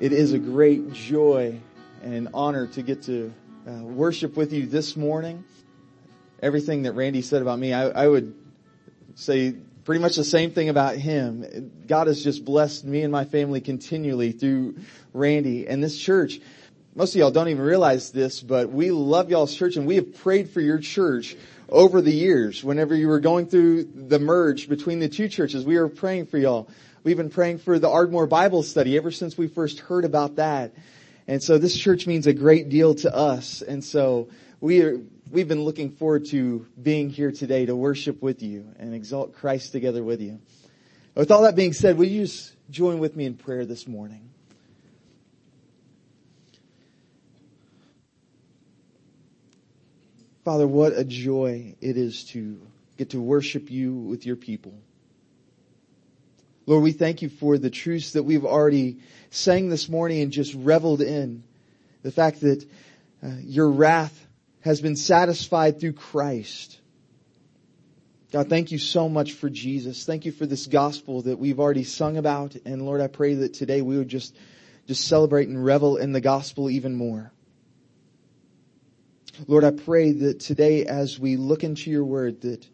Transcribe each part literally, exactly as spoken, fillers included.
It is a great joy and an honor to get to uh, worship with you this morning. Everything that Randy said about me, I, I would say pretty much the same thing about him. God has just blessed me and my family continually through Randy and this church. Most of y'all don't even realize this, but we love y'all's church, and we have prayed for your church over the years. Whenever you were going through the merge between the two churches, we were praying for y'all. We've been praying for the Ardmore Bible study ever since we first heard about that. And so this church means a great deal to us. And so we are, we've been looking forward to being here today to worship with you and exalt Christ together with you. With all that being said, will you just join with me in prayer this morning? Father, what a joy it is to get to worship you with your people. Lord, we thank you for the truths that we've already sang this morning and just reveled in. The fact that uh, your wrath has been satisfied through Christ. God, thank you so much for Jesus. Thank you for this gospel that we've already sung about. And Lord, I pray that today we would just, just celebrate and revel in the gospel even more. Lord, I pray that today as we look into your word, that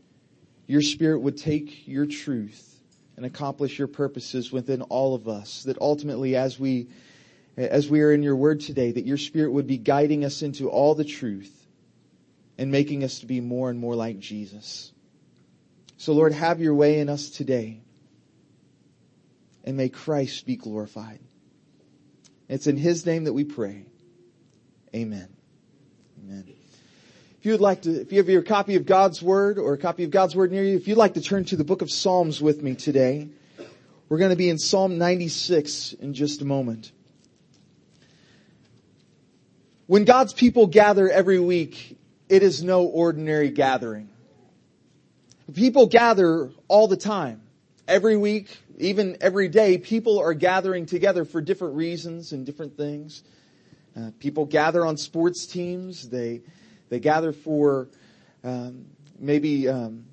your spirit would take your truth and accomplish your purposes within all of us. That ultimately as we, as we are in your word today, that your spirit would be guiding us into all the truth and making us to be more and more like Jesus. So Lord, have your way in us today, and may Christ be glorified. It's in his name that we pray. Amen. Amen. If you would like to, if you have your copy of God's Word or a copy of God's Word near you, if you'd like to turn to the book of Psalms with me today, we're going to be in Psalm ninety-six in just a moment. When God's people gather every week, it is no ordinary gathering. People gather all the time. Every week, even every day, people are gathering together for different reasons and different things. Uh, people gather on sports teams. They they gather for um, maybe um,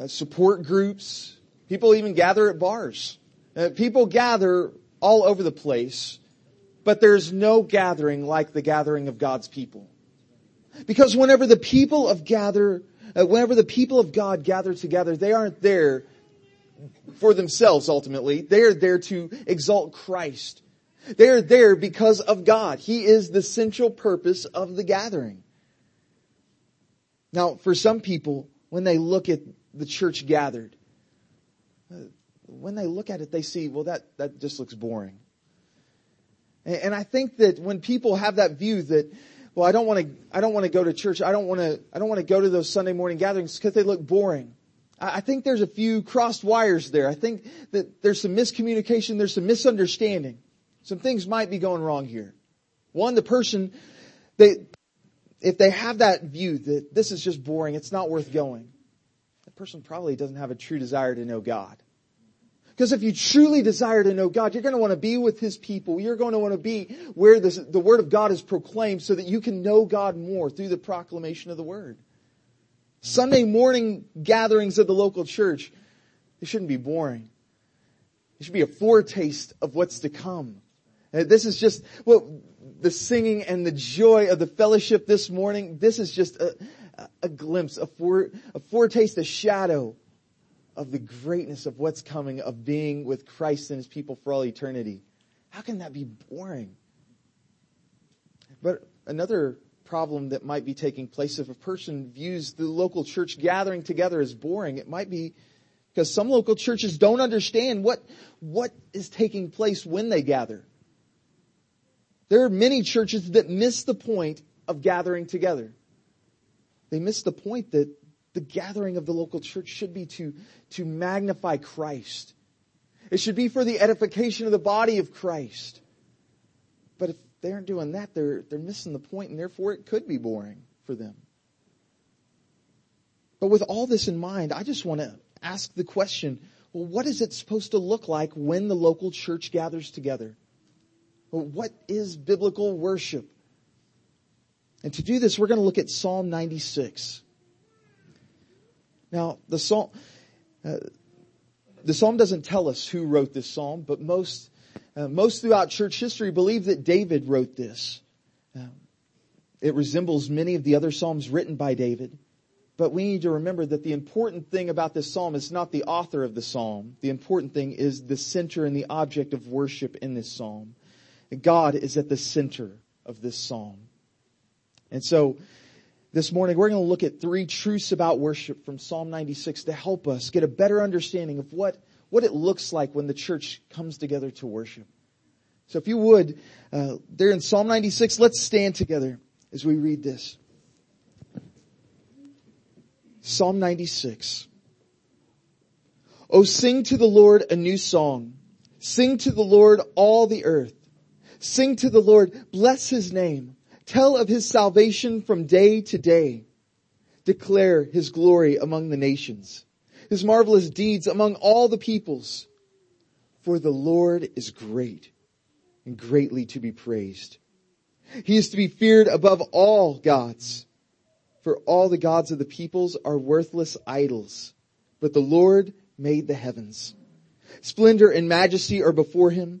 uh, support groups. People even gather at bars. Uh, people gather all over the place, but there's no gathering like the gathering of God's people. Because whenever the people of gather, uh, whenever the people of God gather together, they aren't there for themselves. Ultimately, they are there to exalt Christ. They are there because of God. He is the central purpose of the gathering. Now, for some people, when they look at the church gathered, when they look at it, they see, well, that, that just looks boring. And, and I think that when people have that view that, well, I don't want to, I don't want to go to church. I don't want to, I don't want to go to those Sunday morning gatherings because they look boring. I think there's a few crossed wires there. I think that there's some miscommunication. There's some misunderstanding. Some things might be going wrong here. One, the person, they, if they have that view that this is just boring, it's not worth going, that person probably doesn't have a true desire to know God. Because if you truly desire to know God, you're going to want to be with his people. You're going to want to be where this, the word of God is proclaimed so that you can know God more through the proclamation of the word. Sunday morning gatherings of the local church, they shouldn't be boring. It should be a foretaste of what's to come. This is just, well, the singing and the joy of the fellowship this morning, this is just a, a glimpse, a, fore, a foretaste, a shadow of the greatness of what's coming, of being with Christ and his people for all eternity. How can that be boring? But another problem that might be taking place, if a person views the local church gathering together as boring, it might be because some local churches don't understand what what is taking place when they gather. There are many churches that miss the point of gathering together. They miss the point that the gathering of the local church should be to, to magnify Christ. It should be for the edification of the body of Christ. But if they aren't doing that, they're they're missing the point, and therefore it could be boring for them. But with all this in mind, I just want to ask the question, well, what is it supposed to look like when the local church gathers together? Well, what is biblical worship? And to do this, we're going to look at Psalm ninety-six. Now, the psalm, uh, the psalm doesn't tell us who wrote this psalm, but most uh, most throughout church history believe that David wrote this. Um, it resembles many of the other Psalms written by David. But we need to remember that the important thing about this psalm is not the author of the psalm. The important thing is the center and the object of worship in this psalm. God is at the center of this psalm. And so this morning we're going to look at three truths about worship from Psalm ninety-six to help us get a better understanding of what, what it looks like when the church comes together to worship. So if you would, uh, there in Psalm ninety-six, let's stand together as we read this. Psalm ninety-six. Oh, sing to the Lord a new song. Sing to the Lord all the earth. Sing to the Lord, bless his name. Tell of his salvation from day to day. Declare his glory among the nations, his marvelous deeds among all the peoples. For the Lord is great and greatly to be praised. He is to be feared above all gods. For all the gods of the peoples are worthless idols, but the Lord made the heavens. Splendor and majesty are before him.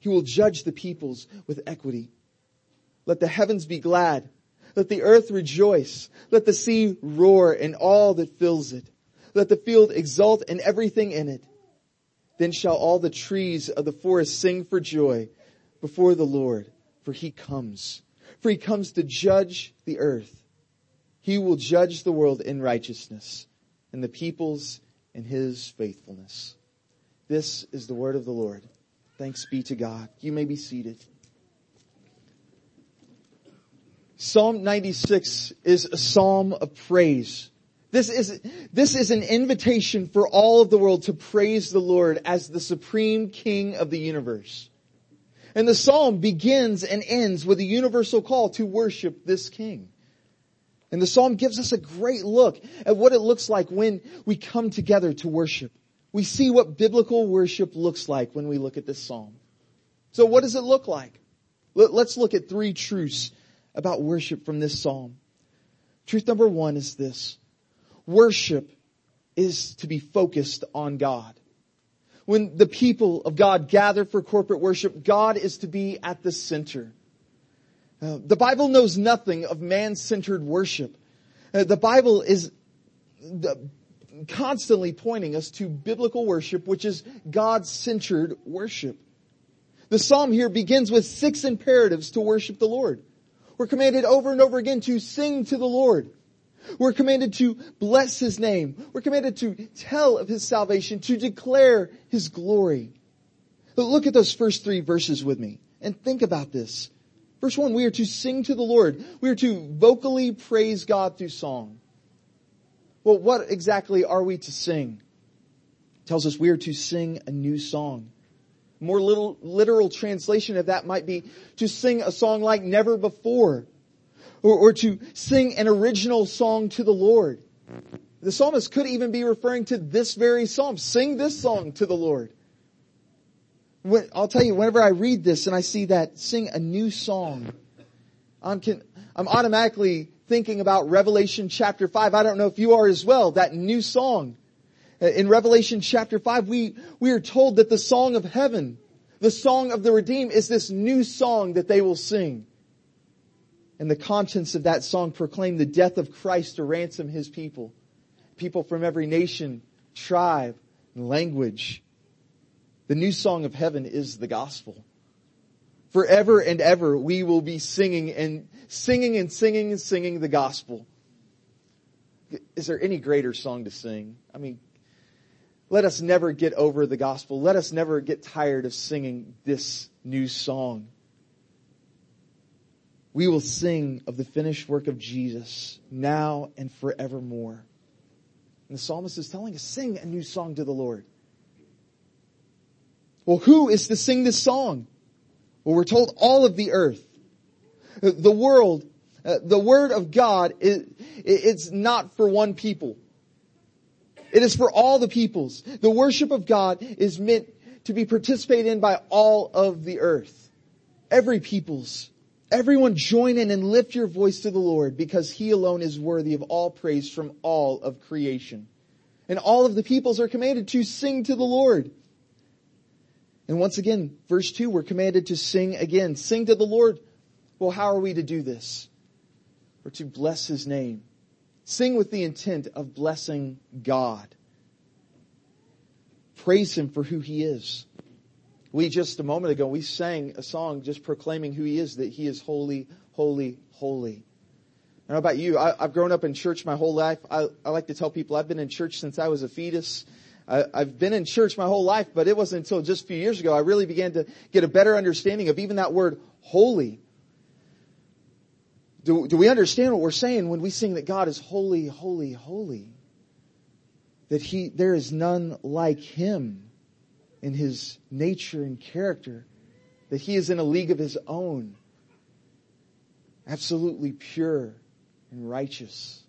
He will judge the peoples with equity. Let the heavens be glad. Let the earth rejoice. Let the sea roar and all that fills it. Let the field exult and everything in it. Then shall all the trees of the forest sing for joy before the Lord, for he comes. For he comes to judge the earth. He will judge the world in righteousness and the peoples in his faithfulness. This is the word of the Lord. Thanks be to God. You may be seated. Psalm ninety-six is a psalm of praise. This is, this is an invitation for all of the world to praise the Lord as the supreme King of the universe. And the psalm begins and ends with a universal call to worship this King. And the psalm gives us a great look at what it looks like when we come together to worship. We see what biblical worship looks like when we look at this psalm. So what does it look like? Let's look at three truths about worship from this psalm. Truth number one is this. Worship is to be focused on God. When the people of God gather for corporate worship, God is to be at the center. Uh, the Bible knows nothing of man-centered worship. Uh, the Bible is the, constantly pointing us to biblical worship, which is God-centered worship. The psalm here begins with six imperatives to worship the Lord. We're commanded over and over again to sing to the Lord. We're commanded to bless his name. We're commanded to tell of his salvation, to declare his glory. But look at those first three verses with me and think about this. Verse one, we are to sing to the Lord. We are to vocally praise God through song. Well, what exactly are we to sing? It tells us we are to sing a new song. More little, literal translation of that might be to sing a song like never before, or, or to sing an original song to the Lord. The psalmist could even be referring to this very psalm. Sing this song to the Lord. I'll tell you, whenever I read this and I see that, sing a new song, I'm, can, I'm automatically thinking about Revelation chapter five. I don't know if you are as well, that new song. In Revelation chapter five, we, we are told that the song of heaven, the song of the redeemed, is this new song that they will sing. And the contents of that song proclaim the death of Christ to ransom his people. People from every nation, tribe, and language. The new song of heaven is the gospel. Forever and ever we will be singing and singing and singing and singing the gospel. Is there any greater song to sing? I mean, let us never get over the gospel. Let us never get tired of singing this new song. We will sing of the finished work of Jesus now and forevermore. And the psalmist is telling us, sing a new song to the Lord. Well, who is to sing this song? Well, we're told all of the earth. The world, uh, the word of God, it, it's not for one people. It is for all the peoples. The worship of God is meant to be participated in by all of the earth. Every peoples. Everyone join in and lift your voice to the Lord, because He alone is worthy of all praise from all of creation. And all of the peoples are commanded to sing to the Lord. And once again, verse two, we're commanded to sing again. Sing to the Lord. Well, how are we to do this? We're to bless His name. Sing with the intent of blessing God. Praise Him for who He is. We just a moment ago, we sang a song just proclaiming who He is, that He is holy, holy, holy. I don't know about you. I, I've grown up in church my whole life. I, I like to tell people I've been in church since I was a fetus. I, I've been in church my whole life, but it wasn't until just a few years ago I really began to get a better understanding of even that word holy. Do, do we understand what we're saying when we sing that God is holy, holy, holy? That He, there is none like Him in His nature and character. That He is in a league of His own. Absolutely pure and righteous.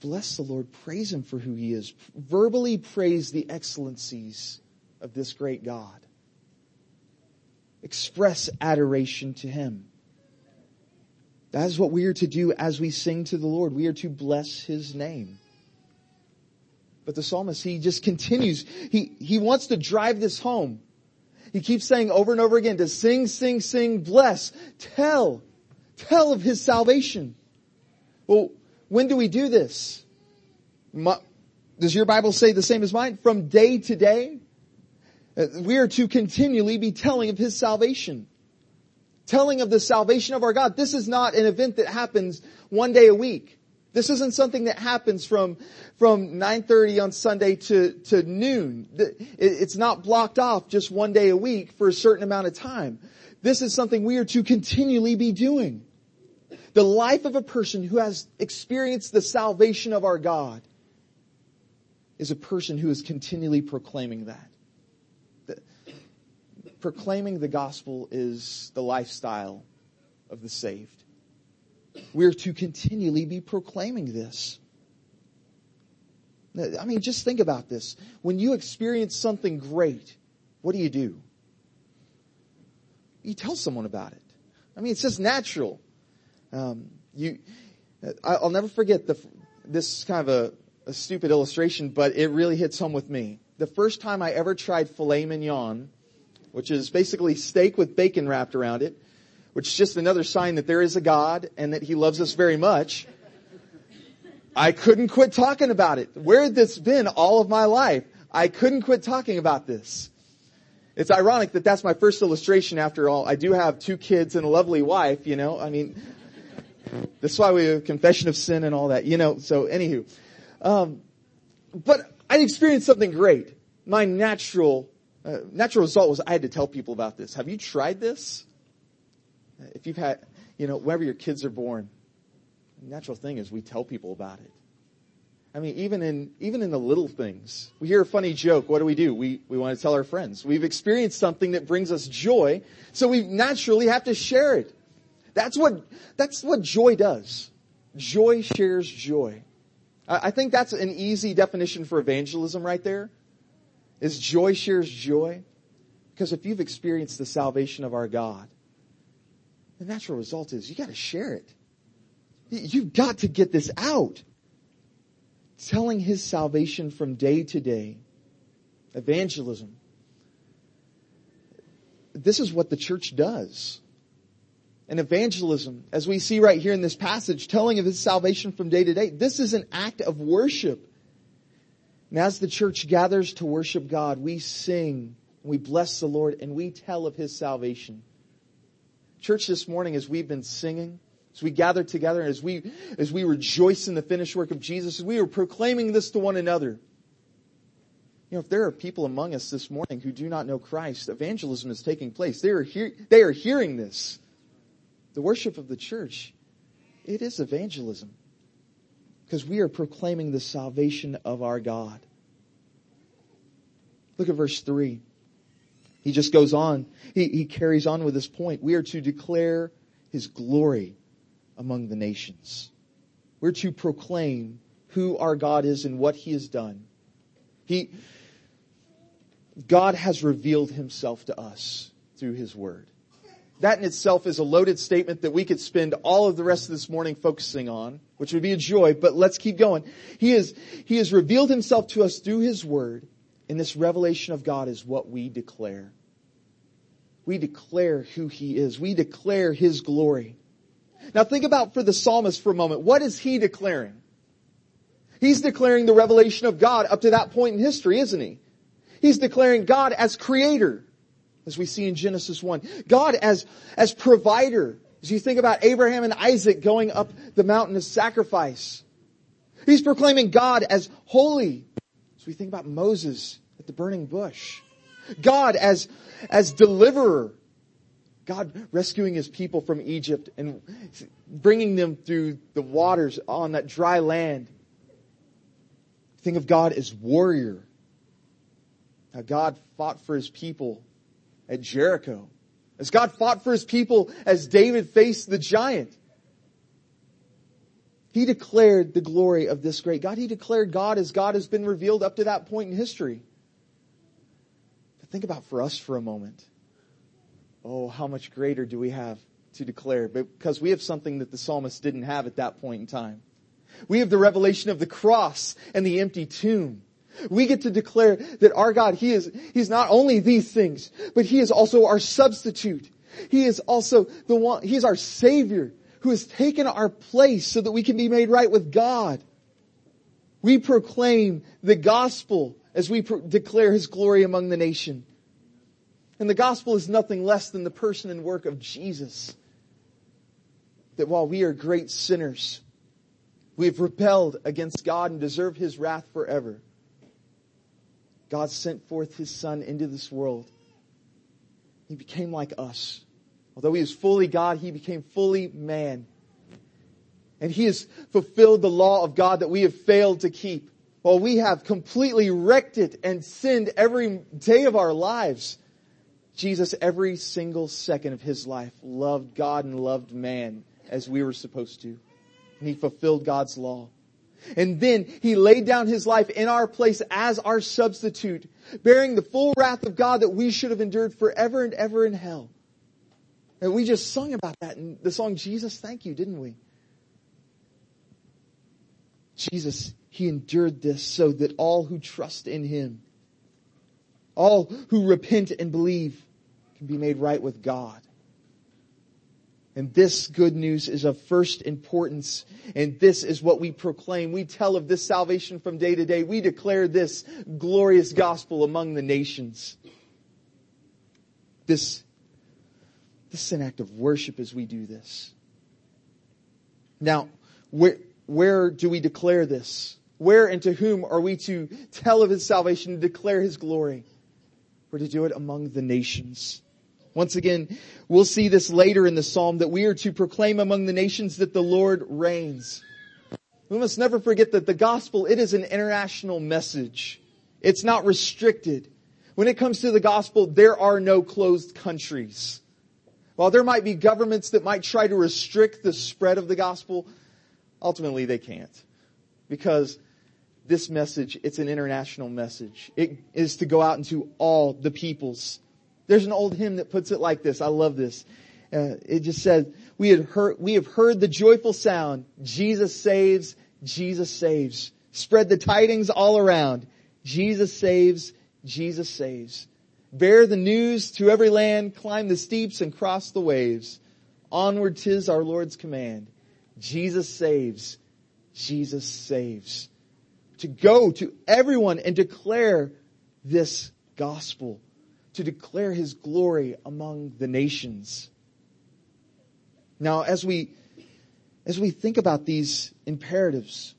Bless the Lord. Praise Him for who He is. Verbally praise the excellencies of this great God. Express adoration to Him. That is what we are to do as we sing to the Lord. We are to bless His name. But the psalmist, he just continues. He, he wants to drive this home. He keeps saying over and over again to sing, sing, sing, bless, tell, tell of His salvation. Well, when do we do this? My, does your Bible say the same as mine? From day to day? We are to continually be telling of His salvation. Telling of the salvation of our God. This is not an event that happens one day a week. This isn't something that happens from, from nine thirty on Sunday to, to noon. It's not blocked off just one day a week for a certain amount of time. This is something we are to continually be doing. The life of a person who has experienced the salvation of our God is a person who is continually proclaiming that. Proclaiming the gospel is the lifestyle of the saved. We are to continually be proclaiming this. I mean, just think about this. When you experience something great, what do you do? You tell someone about it. I mean, it's just natural. Um, you, I'll never forget the, this is kind of a, a stupid illustration, but it really hits home with me. The first time I ever tried filet mignon, which is basically steak with bacon wrapped around it, which is just another sign that there is a God and that He loves us very much. I couldn't quit talking about it. Where had this been all of my life? I couldn't quit talking about this. It's ironic that that's my first illustration after all. I do have two kids and a lovely wife, you know. I mean, that's why we have confession of sin and all that, you know. So anywho. Um, but I experienced something great. My natural Uh, natural result was I had to tell people about this. Have you tried this? If you've had, you know, whenever your kids are born, the natural thing is we tell people about it. I mean, even in, even in the little things, we hear a funny joke. What do we do? We, we want to tell our friends. We've experienced something that brings us joy, so we naturally have to share it. That's what, that's what joy does. Joy shares joy. I, I think that's an easy definition for evangelism right there. Is joy shares joy? Because if you've experienced the salvation of our God, the natural result is you got to share it. You've got to get this out. Telling His salvation from day to day. Evangelism. This is what the church does. And evangelism, as we see right here in this passage, telling of His salvation from day to day, this is an act of worship. And as the church gathers to worship God, we sing, we bless the Lord, and we tell of His salvation. Church, this morning, as we've been singing, as we gather together, and as we, as we rejoice in the finished work of Jesus, we are proclaiming this to one another. You know, if there are people among us this morning who do not know Christ, evangelism is taking place. They are hear, they are hearing this. The worship of the church, it is evangelism. Because we are proclaiming the salvation of our God. Look at verse three. He just goes on. He, he carries on with his point. We are to declare his glory among the nations. We're to proclaim who our God is and what he has done. He, God has revealed himself to us through his word. That in itself is a loaded statement that we could spend all of the rest of this morning focusing on, which would be a joy, but let's keep going. He is, he has revealed himself to us through his word, and this revelation of God is what we declare. We declare who he is. We declare his glory. Now think about for the psalmist for a moment. What is he declaring? He's declaring the revelation of God up to that point in history, isn't he? He's declaring God as creator, as we see in Genesis one. God as, as provider. As you think about Abraham and Isaac going up the mountain of sacrifice. He's proclaiming God as holy. As we think about Moses at the burning bush. God as, as deliverer. God rescuing his people from Egypt and bringing them through the waters on that dry land. Think of God as warrior. How God fought for his people at Jericho. As God fought for his people as David faced the giant. He declared the glory of this great God. He declared God as God has been revealed up to that point in history. But think about for us for a moment. Oh, how much greater do we have to declare? Because we have something that the psalmist didn't have at that point in time. We have the revelation of the cross and the empty tomb. We get to declare that our God, He is, He's not only these things, but He is also our substitute. He is also the one, He is our Savior who has taken our place so that we can be made right with God. We proclaim the gospel as we pro- declare His glory among the nation. And the gospel is nothing less than the person and work of Jesus. That while we are great sinners, we have rebelled against God and deserve His wrath forever. God sent forth His Son into this world. He became like us. Although He was fully God, He became fully man. And He has fulfilled the law of God that we have failed to keep. While we have completely wrecked it and sinned every day of our lives, Jesus, every single second of His life, loved God and loved man as we were supposed to. And He fulfilled God's law. And then He laid down His life in our place as our substitute, bearing the full wrath of God that we should have endured forever and ever in hell. And we just sung about that in the song, Jesus, Thank You, didn't we? Jesus, He endured this so that all who trust in Him, all who repent and believe, can be made right with God. And this good news is of first importance. And this is what we proclaim. We tell of this salvation from day to day. We declare this glorious gospel among the nations. This, this is an act of worship as we do this. Now, where, where do we declare this? Where and to whom are we to tell of His salvation and declare His glory? We're to do it among the nations. Once again, we'll see this later in the psalm that we are to proclaim among the nations that the Lord reigns. We must never forget that the gospel, it is an international message. It's not restricted. When it comes to the gospel, there are no closed countries. While there might be governments that might try to restrict the spread of the gospel, ultimately they can't. Because this message, it's an international message. It is to go out into all the peoples. There's an old hymn that puts it like this. I love this. Uh, it just says, we, had heard, we have heard the joyful sound. Jesus saves, Jesus saves. Spread the tidings all around. Jesus saves, Jesus saves. Bear the news to every land. Climb the steeps and cross the waves. Onward 'tis our Lord's command. Jesus saves, Jesus saves. To go to everyone and declare this gospel. To declare His glory among the nations. Now, as we, as we think about these imperatives,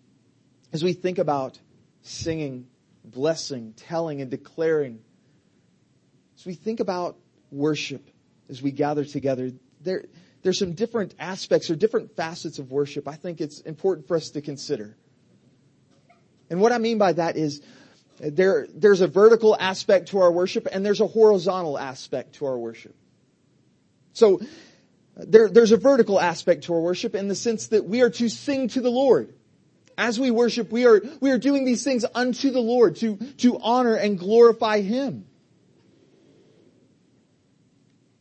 as we think about singing, blessing, telling, and declaring, as we think about worship, as we gather together, there, there's some different aspects or different facets of worship I think it's important for us to consider. And what I mean by that is, There, there's a vertical aspect to our worship and there's a horizontal aspect to our worship. So there, there's a vertical aspect to our worship in the sense that we are to sing to the Lord. As we worship, we are, we are doing these things unto the Lord to, to honor and glorify Him.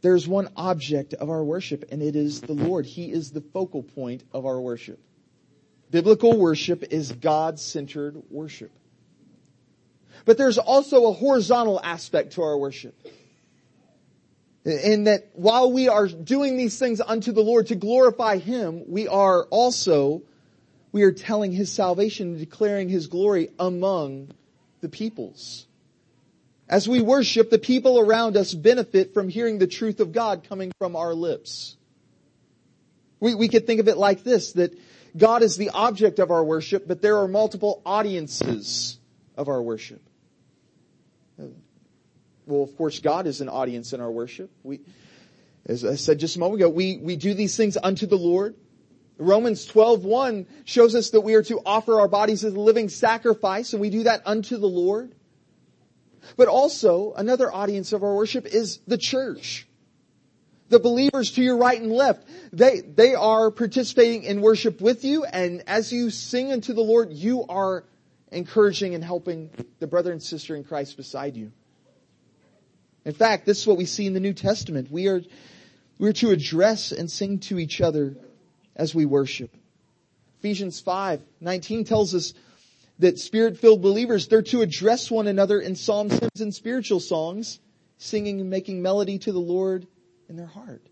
There's one object of our worship, and it is the Lord. He is the focal point of our worship. Biblical worship is God-centered worship. But there's also a horizontal aspect to our worship. In that while we are doing these things unto the Lord to glorify Him, we are also, we are telling His salvation and declaring His glory among the peoples. As we worship, the people around us benefit from hearing the truth of God coming from our lips. We, we could think of it like this, that God is the object of our worship, but there are multiple audiences of our worship. Well, of course, God is an audience in our worship. We, as I said just a moment ago, we, we do these things unto the Lord. Romans twelve one shows us that we are to offer our bodies as a living sacrifice, and we do that unto the Lord. But also, another audience of our worship is the church. The believers to your right and left, they, they are participating in worship with you, and as you sing unto the Lord, you are encouraging and helping the brother and sister in Christ beside you. In fact, this is what we see in the New Testament. We are, we are to address and sing to each other as we worship. Ephesians five nineteen tells us that spirit-filled believers, they're to address one another in psalms, hymns, and spiritual songs, singing and making melody to the Lord in their heart.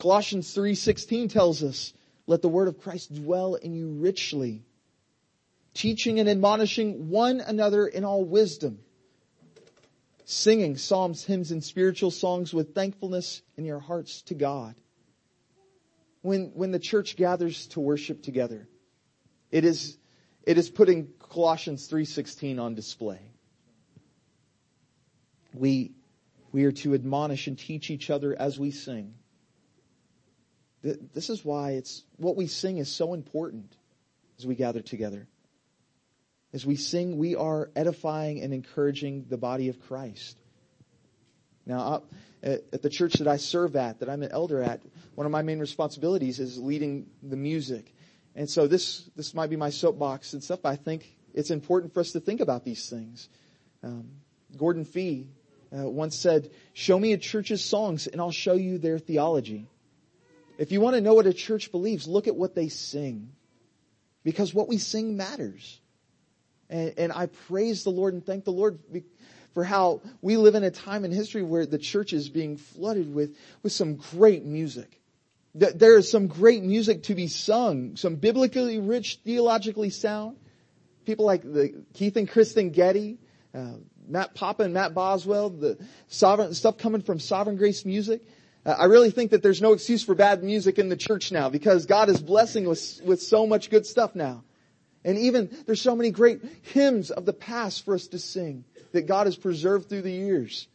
Colossians three sixteen tells us, let the word of Christ dwell in you richly, teaching and admonishing one another in all wisdom, singing psalms, hymns, and spiritual songs with thankfulness in your hearts to God. When, when the church gathers to worship together, it is It is putting Colossians three sixteen on display. We, we are to admonish and teach each other as we sing. This is why it's what we sing is so important as we gather together. As we sing, we are edifying and encouraging the body of Christ. Now, at the church that I serve at, that I'm an elder at, one of my main responsibilities is leading the music. And so this this might be my soapbox and stuff, but I think it's important for us to think about these things. Um, Gordon Fee uh, once said, show me a church's songs and I'll show you their theology. If you want to know what a church believes, look at what they sing. Because what we sing matters. And, and I praise the Lord and thank the Lord for how we live in a time in history where the church is being flooded with, with some great music. There is some great music to be sung, some biblically rich, theologically sound. People like the Keith and Kristen Getty, uh, Matt Papa and Matt Boswell, the sovereign stuff coming from Sovereign Grace Music. Uh, I really think that there's no excuse for bad music in the church now because God is blessing us with so much good stuff now. And even there's so many great hymns of the past for us to sing that God has preserved through the years.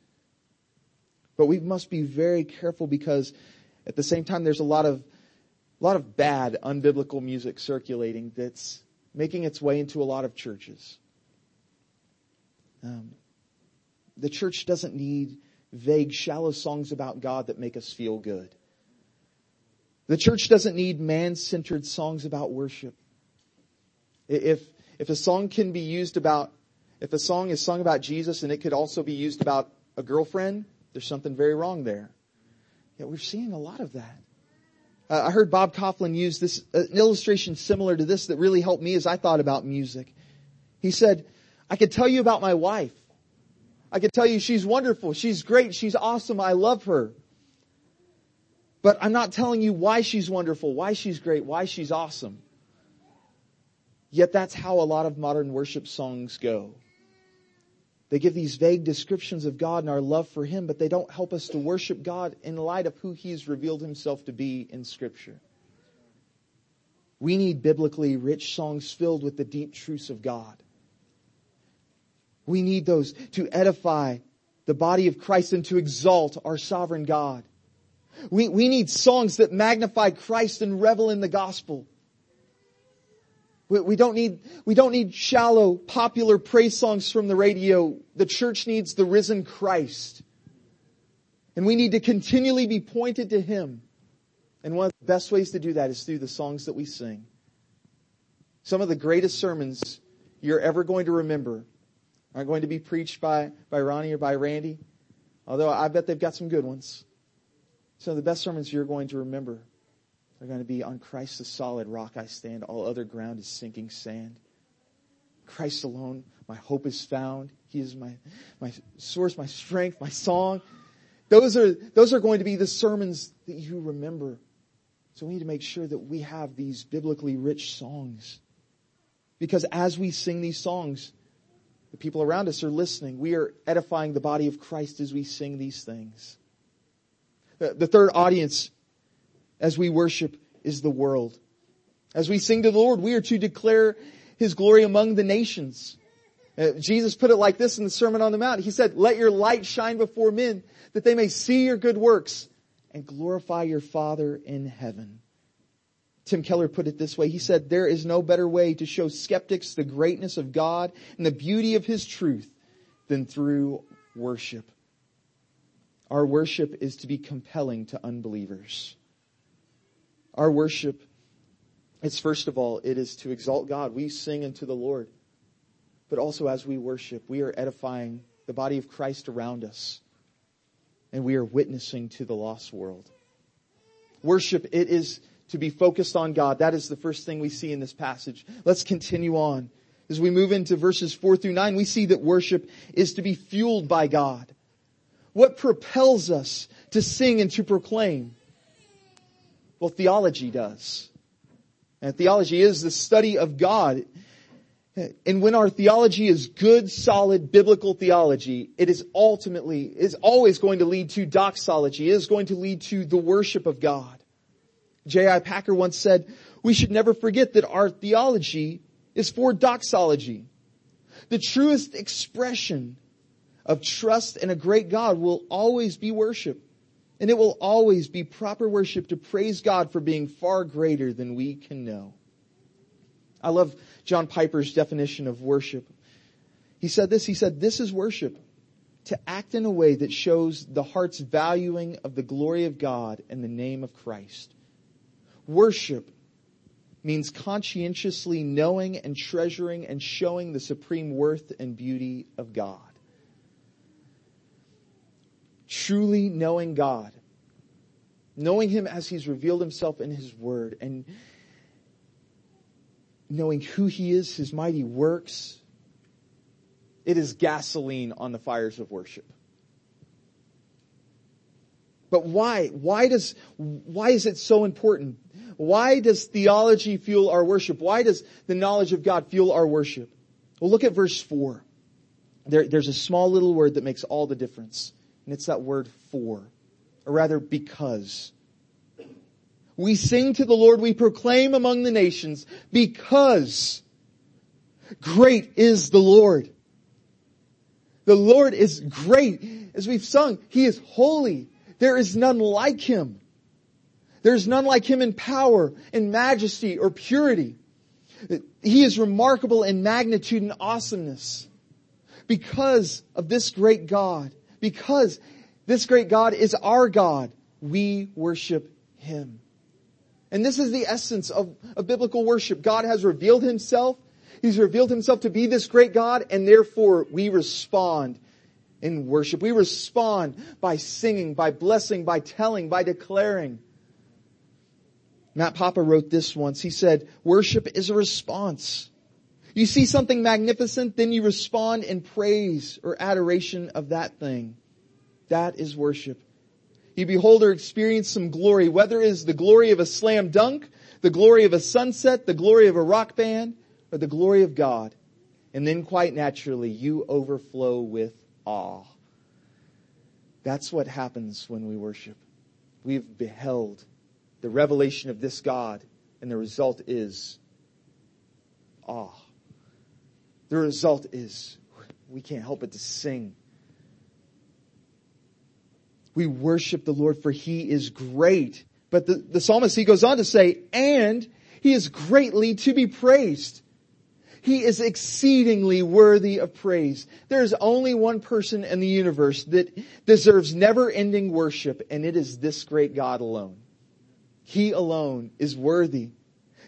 But we must be very careful because at the same time, there's a lot of, a lot of bad, unbiblical music circulating that's making its way into a lot of churches. Um, the church doesn't need vague, shallow songs about God that make us feel good. The church doesn't need man-centered songs about worship. If, if a song can be used about, if a song is sung about Jesus and it could also be used about a girlfriend, there's something very wrong there. Yeah, we're seeing a lot of that. Uh, I heard Bob Coughlin use this uh, an illustration similar to this that really helped me as I thought about music. He said, I could tell you about my wife. I could tell you she's wonderful. She's great. She's awesome. I love her. But I'm not telling you why she's wonderful, why she's great, why she's awesome. Yet that's how a lot of modern worship songs go. They give these vague descriptions of God and our love for Him, but they don't help us to worship God in light of who He's revealed Himself to be in Scripture. We need biblically rich songs filled with the deep truths of God. We need those to edify the body of Christ and to exalt our sovereign God. We, we need songs that magnify Christ and revel in the gospel. We, we don't need, we don't need shallow, popular praise songs from the radio. The church needs the risen Christ. And we need to continually be pointed to Him. And one of the best ways to do that is through the songs that we sing. Some of the greatest sermons you're ever going to remember aren't going to be preached by, by Ronnie or by Randy. Although I bet they've got some good ones. Some of the best sermons you're going to remember are going to be on Christ the solid rock I stand. All other ground is sinking sand. Christ alone, my hope is found. He is my, my source, my strength, my song. Those are, those are going to be the sermons that you remember. So we need to make sure that we have these biblically rich songs. Because as we sing these songs, the people around us are listening. We are edifying the body of Christ as we sing these things. The third audience as we worship is the world. As we sing to the Lord, we are to declare His glory among the nations. Uh, Jesus put it like this in the Sermon on the Mount. He said, "Let your light shine before men, that they may see your good works and glorify your Father in heaven." Tim Keller put it this way. He said, "There is no better way to show skeptics the greatness of God and the beauty of His truth than through worship." Our worship is to be compelling to unbelievers. Our worship is, first of all, it is to exalt God. We sing unto the Lord. But also as we worship, we are edifying the body of Christ around us. And we are witnessing to the lost world. Worship, it is to be focused on God. That is the first thing we see in this passage. Let's continue on. As we move into verses four through nine, we see that worship is to be fueled by God. What propels us to sing and to proclaim? Well, theology does. And theology is the study of God. And when our theology is good, solid, biblical theology, it is ultimately, is always going to lead to doxology. It is going to lead to the worship of God. J I. Packer once said, "We should never forget that our theology is for doxology." The truest expression of trust in a great God will always be worship. And it will always be proper worship to praise God for being far greater than we can know. I love John Piper's definition of worship. He said this, he said, "This is worship, to act in a way that shows the heart's valuing of the glory of God and the name of Christ." Worship means conscientiously knowing and treasuring and showing the supreme worth and beauty of God. Truly knowing God, knowing Him as He's revealed Himself in His Word, and knowing who He is, His mighty works, it is gasoline on the fires of worship. But why? Why does, why is it so important? Why does theology fuel our worship? Why does the knowledge of God fuel our worship? Well, look at verse four. There, there's a small little word that makes all the difference. And it's that word "for," or rather "because." We sing to the Lord, we proclaim among the nations, because great is the Lord. The Lord is great. As we've sung, He is holy. There is none like Him. There is none like Him in power, in majesty, or purity. He is remarkable in magnitude and awesomeness. Because of this great God, because this great God is our God, we worship Him. And this is the essence of, of biblical worship. God has revealed Himself. He's revealed Himself to be this great God, and therefore we respond in worship. We respond by singing, by blessing, by telling, by declaring. Matt Papa wrote this once. He said, "Worship is a response. You see something magnificent, then you respond in praise or adoration of that thing. That is worship. You behold or experience some glory, whether it is the glory of a slam dunk, the glory of a sunset, the glory of a rock band, or the glory of God. And then quite naturally, you overflow with awe." That's what happens when we worship. We've beheld the revelation of this God, and the result is awe. The result is we can't help but to sing. We worship the Lord, for He is great. But the, the psalmist, he goes on to say, and He is greatly to be praised. He is exceedingly worthy of praise. There is only one person in the universe that deserves never-ending worship, and it is this great God alone. He alone is worthy.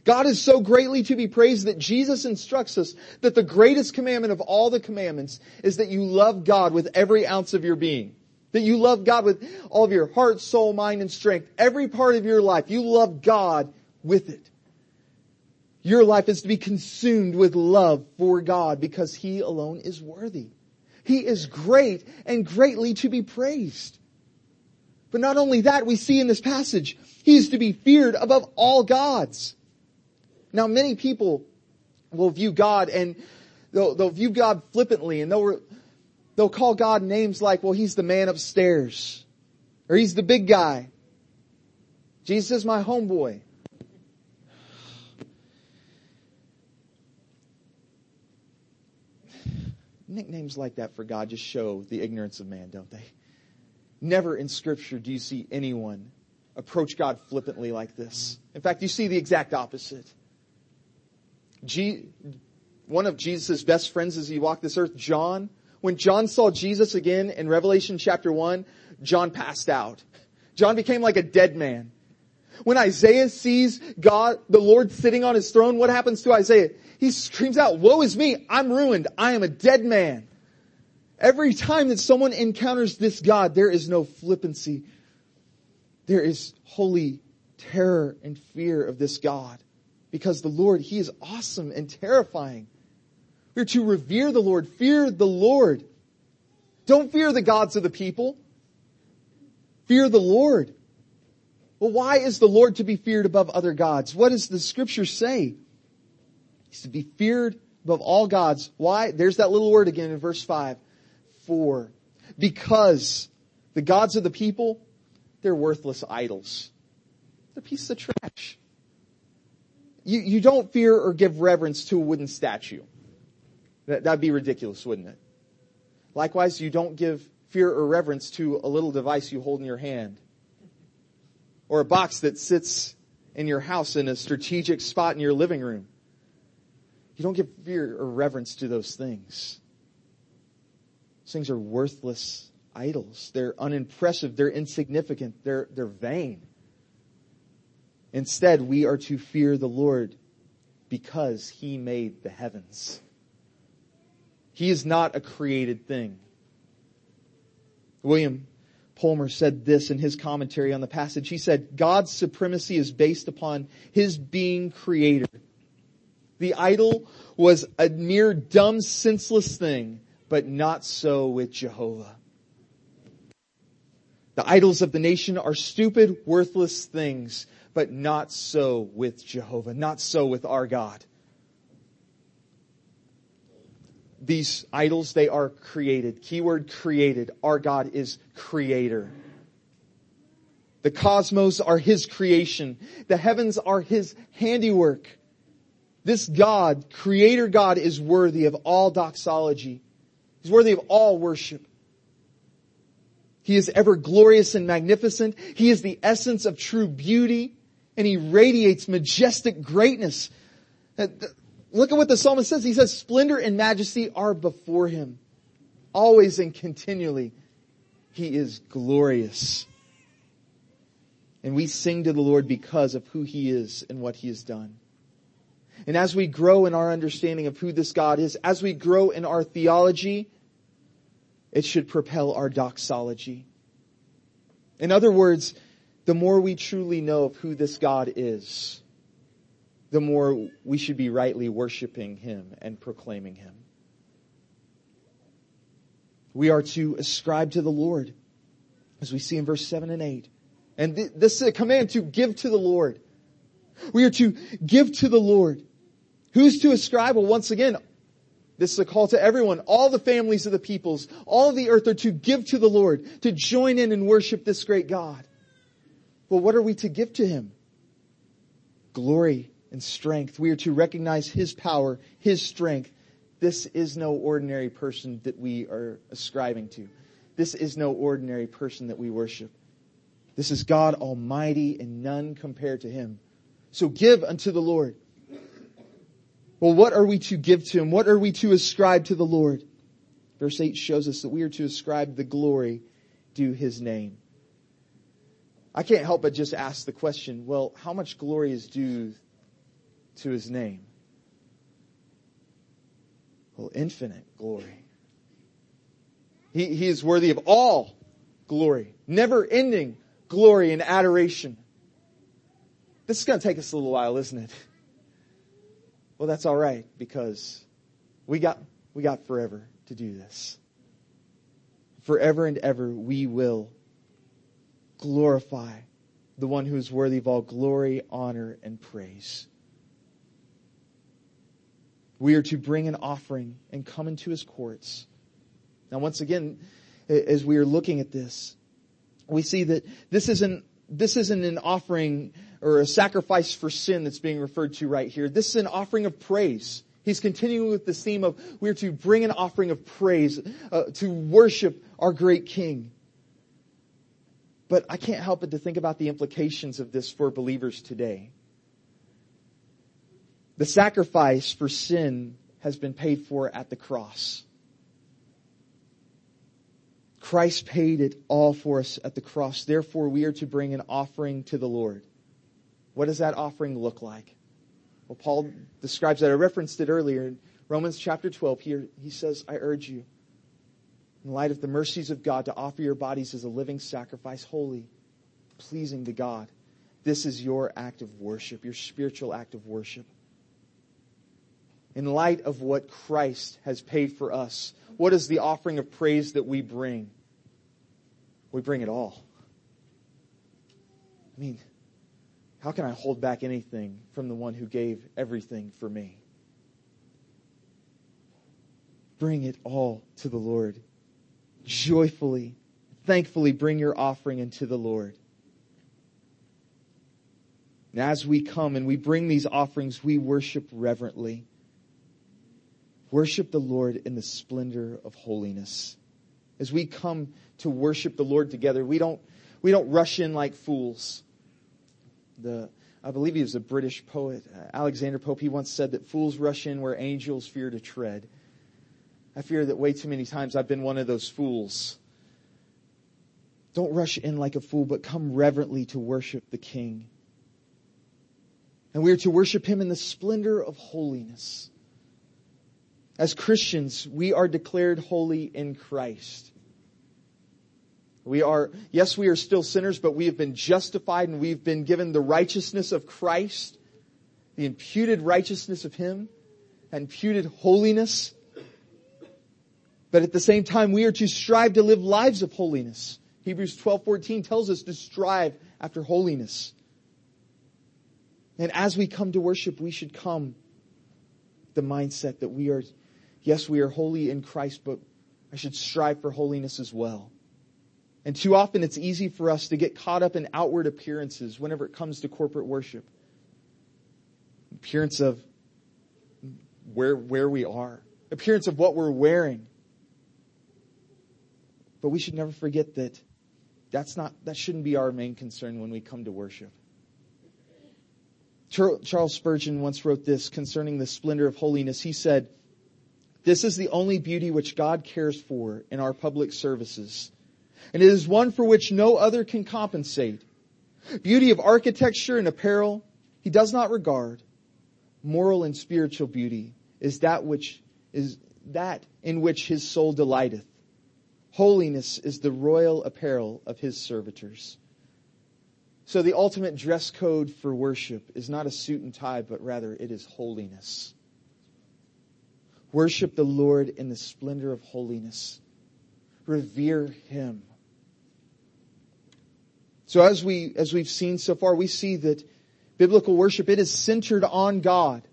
God is so greatly to be praised that Jesus instructs us that the greatest commandment of all the commandments is that you love God with every ounce of your being. That you love God with all of your heart, soul, mind, and strength. Every part of your life, you love God with it. Your life is to be consumed with love for God because He alone is worthy. He is great and greatly to be praised. But not only that, we see in this passage, He is to be feared above all gods. Now, many people will view God and they'll, they'll view God flippantly, and they'll, they'll call God names like, well, He's the man upstairs, or He's the big guy. Jesus is my homeboy. Nicknames like that for God just show the ignorance of man, don't they? Never in Scripture do you see anyone approach God flippantly like this. In fact, you see the exact opposite. G- one of Jesus' best friends as he walked this earth, John, when John saw Jesus again in Revelation chapter one, John passed out. John became like a dead man. When Isaiah sees God, the Lord sitting on His throne, what happens to Isaiah? He screams out, woe is me, I'm ruined, I am a dead man. Every time that someone encounters this God, there is no flippancy. There is holy terror and fear of this God. Because the Lord, He is awesome and terrifying. We're to revere the Lord, fear the Lord. Don't fear the gods of the people. Fear the Lord. Well, why is the Lord to be feared above other gods? What does the Scripture say? He's to be feared above all gods. Why? There's that little word again in verse five. For. Because the gods of the people, they're worthless idols. They're pieces of trash. You, you don't fear or give reverence to a wooden statue. That, that'd be ridiculous, wouldn't it? Likewise, you don't give fear or reverence to a little device you hold in your hand. Or a box that sits in your house in a strategic spot in your living room. You don't give fear or reverence to those things. Those things are worthless idols. They're unimpressive. They're insignificant. They're, they're vain. Instead, we are to fear the Lord because He made the heavens. He is not a created thing. William Palmer said this in his commentary on the passage. He said, God's supremacy is based upon His being creator. The idol was a mere dumb, senseless thing, but not so with Jehovah. The idols of the nation are stupid, worthless things, but not so with Jehovah, not so with our God. These idols, they are created. Keyword created. Our God is creator. The cosmos are His creation. The heavens are His handiwork. This God, Creator God, is worthy of all doxology. He's worthy of all worship. He is ever glorious and magnificent. He is the essence of true beauty, and He radiates majestic greatness. Look at what the psalmist says. He says, splendor and majesty are before Him. Always and continually, He is glorious. And we sing to the Lord because of who He is and what He has done. And as we grow in our understanding of who this God is, as we grow in our theology, it should propel our doxology. In other words, the more we truly know of who this God is, the more we should be rightly worshiping Him and proclaiming Him. We are to ascribe to the Lord, as we see in verse seven and eight. And th- this is a command to give to the Lord. We are to give to the Lord. Who's to ascribe? Well, once again, this is a call to everyone. All the families of the peoples, all of the earth are to give to the Lord, to join in and worship this great God. Well, what are we to give to Him? Glory and strength. We are to recognize His power, His strength. This is no ordinary person that we are ascribing to. This is no ordinary person that we worship. This is God Almighty and none compared to Him. So give unto the Lord. Well, what are we to give to Him? What are we to ascribe to the Lord? Verse eight shows us that we are to ascribe the glory due His name. I can't help but just ask the question, well, how much glory is due to His name? Well, infinite glory. He, he is worthy of all glory, never-ending glory and adoration. This is going to take us a little while, isn't it? Well, that's all right, because we got we got forever to do this. Forever and ever we will glorify the one who is worthy of all glory, honor, and praise. We are to bring an offering and come into His courts. Now, once again, as we are looking at this, we see that this isn't this isn't an offering or a sacrifice for sin that's being referred to right here. This is an offering of praise. He's continuing with this theme of we're to bring an offering of praise uh, to worship our great King. But I can't help but to think about the implications of this for believers today. The sacrifice for sin has been paid for at the cross. Christ paid it all for us at the cross. Therefore, we are to bring an offering to the Lord. What does that offering look like? Well, Paul describes that. I referenced it earlier in Romans chapter twelve. Here he says, I urge you, in light of the mercies of God, to offer your bodies as a living sacrifice, holy, pleasing to God. This is your act of worship, your spiritual act of worship. In light of what Christ has paid for us, what is the offering of praise that we bring? We bring it all. I mean, how can I hold back anything from the one who gave everything for me? Bring it all to the Lord. Joyfully, thankfully bring your offering unto the Lord. And as we come and we bring these offerings, we worship reverently. Worship the Lord in the splendor of holiness. As we come to worship the Lord together, we don't we don't rush in like fools. The, I believe he was a British poet, Alexander Pope. He once said that fools rush in where angels fear to tread. I fear that way too many times I've been one of those fools. Don't rush in like a fool, but come reverently to worship the King. And we are to worship Him in the splendor of holiness. As Christians, we are declared holy in Christ. We are, yes, we are still sinners, but we have been justified and we've been given the righteousness of Christ, the imputed righteousness of Him, and imputed holiness. But at the same time, we are to strive to live lives of holiness. Hebrews twelve fourteen tells us to strive after holiness. And as we come to worship, we should come with the mindset that we are, yes, we are holy in Christ, but I should strive for holiness as well. And too often it's easy for us to get caught up in outward appearances whenever it comes to corporate worship. Appearance of where, where we are. Appearance of what we're wearing. But we should never forget that that's not, that shouldn't be our main concern when we come to worship. Charles Spurgeon once wrote this concerning the splendor of holiness. He said, "This is the only beauty which God cares for in our public services. And it is one for which no other can compensate. Beauty of architecture and apparel he does not regard. Moral and spiritual beauty is that which is that in which his soul delighteth. Holiness is the royal apparel of his servitors." So the ultimate dress code for worship is not a suit and tie, but rather it is holiness. Worship the Lord in the splendor of holiness. Revere Him. So as we, as we've seen so far, we see that biblical worship, it is centered on God,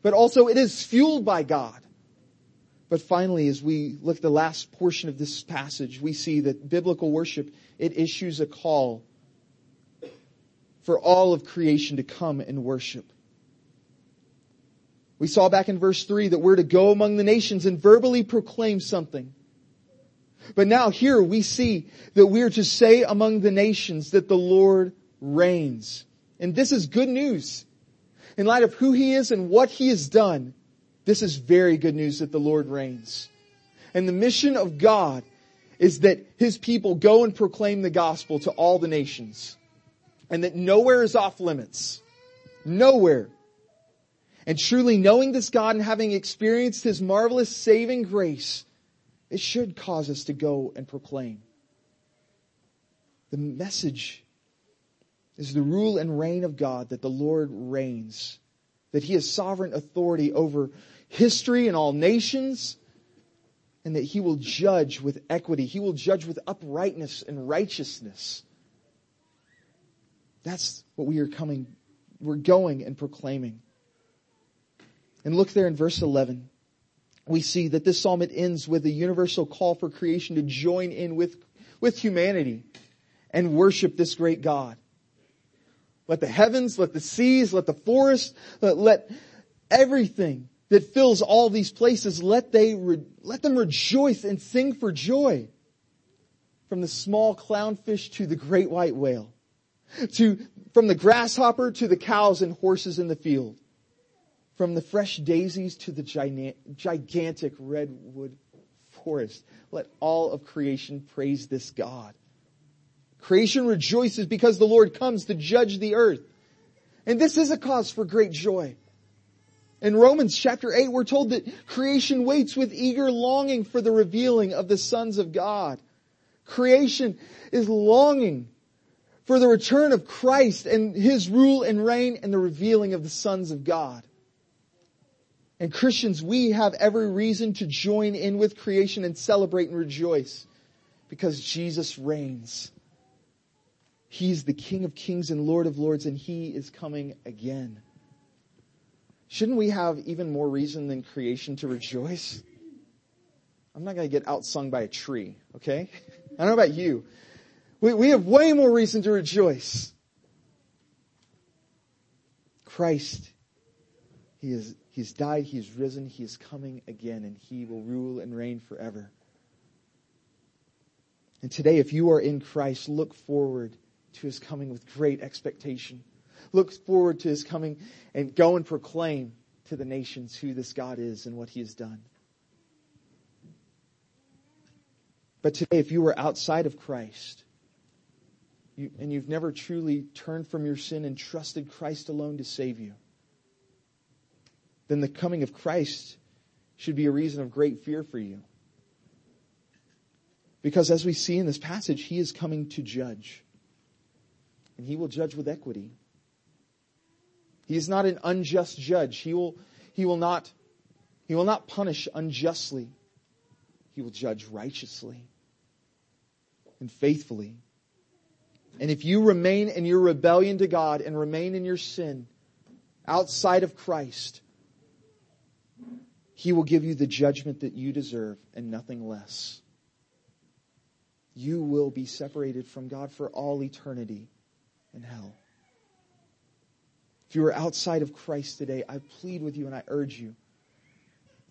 but also it is fueled by God. But finally, as we look at the last portion of this passage, we see that biblical worship, it issues a call for all of creation to come and worship. We saw back in verse three that we're to go among the nations and verbally proclaim something. But now here we see that we are to say among the nations that the Lord reigns. And this is good news. In light of who He is and what He has done, this is very good news that the Lord reigns. And the mission of God is that His people go and proclaim the gospel to all the nations. And that nowhere is off limits. Nowhere. And truly knowing this God and having experienced His marvelous saving grace, it should cause us to go and proclaim. The message is the rule and reign of God, that the Lord reigns, that He has sovereign authority over history and all nations, and that He will judge with equity. He will judge with uprightness and righteousness. That's what we are coming, we're going and proclaiming. And look there in verse eleven. We see that this psalm, it ends with a universal call for creation to join in with, with humanity and worship this great God. Let the heavens, let the seas, let the forest, let, let everything that fills all these places, let they re, let them rejoice and sing for joy. From the small clownfish to the great white whale, to from the grasshopper to the cows and horses in the field, from the fresh daisies to the gigantic redwood forest. Let all of creation praise this God. Creation rejoices because the Lord comes to judge the earth. And this is a cause for great joy. In Romans chapter eight, we're told that creation waits with eager longing for the revealing of the sons of God. Creation is longing for the return of Christ and His rule and reign and the revealing of the sons of God. And Christians, we have every reason to join in with creation and celebrate and rejoice because Jesus reigns. He's the King of Kings and Lord of Lords, and He is coming again. Shouldn't we have even more reason than creation to rejoice? I'm not going to get outsung by a tree, okay? I don't know about you. We, we have way more reason to rejoice. Christ, He is He's died, He's risen, He is coming again, and He will rule and reign forever. And today, if you are in Christ, look forward to His coming with great expectation. Look forward to His coming and go and proclaim to the nations who this God is and what He has done. But today, if you are outside of Christ, you, and you've never truly turned from your sin and trusted Christ alone to save you, then the coming of Christ should be a reason of great fear for you. Because as we see in this passage, He is coming to judge. And He will judge with equity. He is not an unjust judge. He will, he will not, he will not punish unjustly. He will judge righteously and faithfully. And if you remain in your rebellion to God and remain in your sin outside of Christ, He will give you the judgment that you deserve and nothing less. You will be separated from God for all eternity in hell. If you are outside of Christ today, I plead with you and I urge you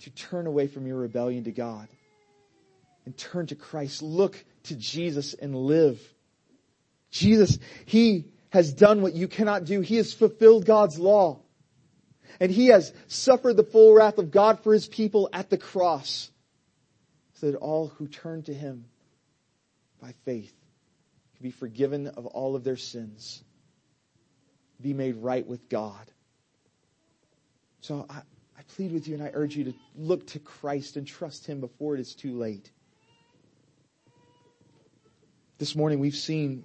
to turn away from your rebellion to God and turn to Christ. Look to Jesus and live. Jesus, He has done what you cannot do. He has fulfilled God's law. And He has suffered the full wrath of God for His people at the cross, so that all who turn to Him by faith can be forgiven of all of their sins, be made right with God. So I, I plead with you and I urge you to look to Christ and trust Him before it is too late. This morning we've seen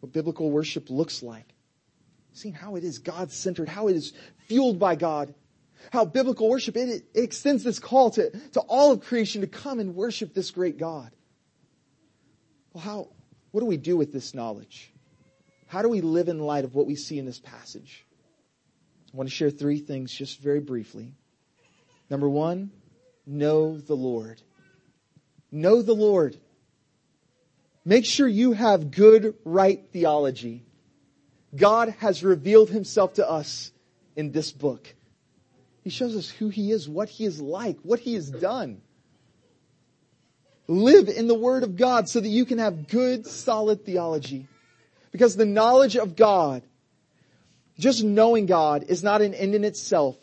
what biblical worship looks like. We've seen how it is God-centered, how it is fueled by God, how biblical worship, it, it extends this call to, to all of creation to come and worship this great God. Well, how, what do we do with this knowledge? How do we live in light of what we see in this passage? I want to share three things just very briefly. Number one, know the Lord. Know the Lord. Make sure you have good, right theology. God has revealed Himself to us in this book. He shows us who He is, what He is like, what He has done. Live in the Word of God so that you can have good, solid theology. Because the knowledge of God Just knowing God is not an end in itself.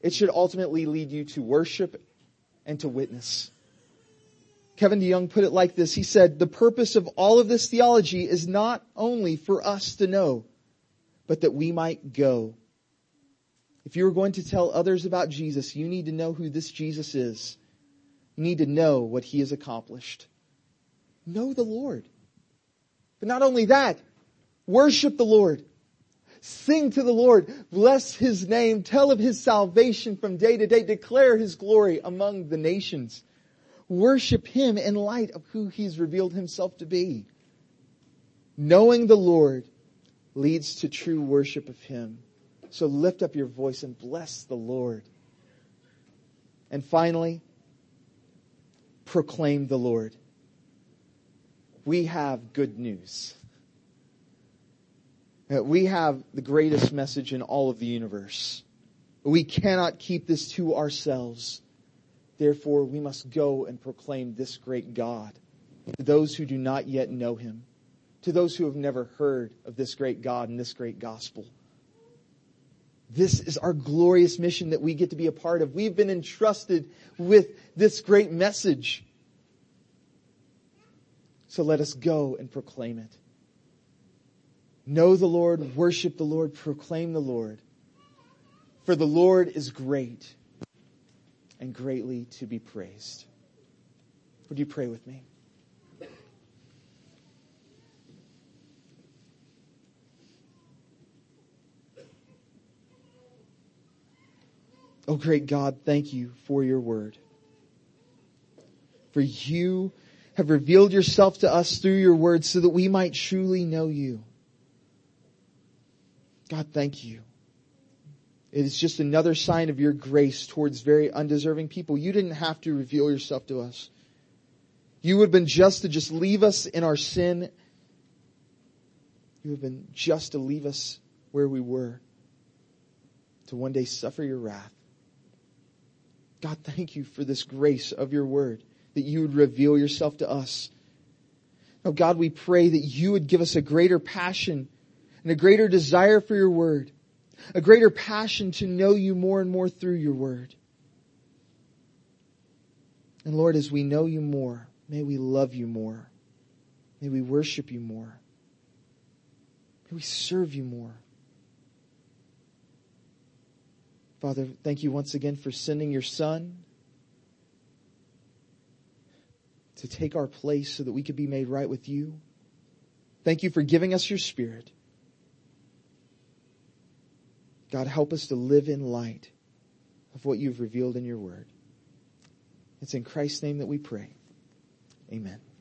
It should ultimately lead you to worship and to witness. Kevin DeYoung put it like this. He said, the purpose of all of this theology is not only for us to know, but that we might go. If you are going to tell others about Jesus, you need to know who this Jesus is. You need to know what he has accomplished. Know the Lord. But not only that, worship the Lord. Sing to the Lord. Bless his name. Tell of his salvation from day to day. Declare his glory among the nations. Worship him in light of who he's revealed himself to be. Knowing the Lord leads to true worship of him. So lift up your voice and bless the Lord. And finally, proclaim the Lord. We have good news. We have the greatest message in all of the universe. We cannot keep this to ourselves. Therefore, we must go and proclaim this great God to those who do not yet know him, to those who have never heard of this great God and this great gospel. This is our glorious mission that we get to be a part of. We've been entrusted with this great message. So let us go and proclaim it. Know the Lord, worship the Lord, proclaim the Lord. For the Lord is great and greatly to be praised. Would you pray with me? Oh, great God, thank you for your word. For you have revealed yourself to us through your word so that we might truly know you. God, thank you. It is just another sign of your grace towards very undeserving people. You didn't have to reveal yourself to us. You would have been just to just leave us in our sin. You would have been just to leave us where we were, to one day suffer your wrath. God, thank you for this grace of your word, that you would reveal yourself to us. Now, God, we pray that you would give us a greater passion and a greater desire for your word, a greater passion to know you more and more through your word. And Lord, as we know you more, may we love you more. May we worship you more. May we serve you more. Father, thank you once again for sending your Son to take our place so that we could be made right with you. Thank you for giving us your Spirit. God, help us to live in light of what you've revealed in your word. It's in Christ's name that we pray. Amen.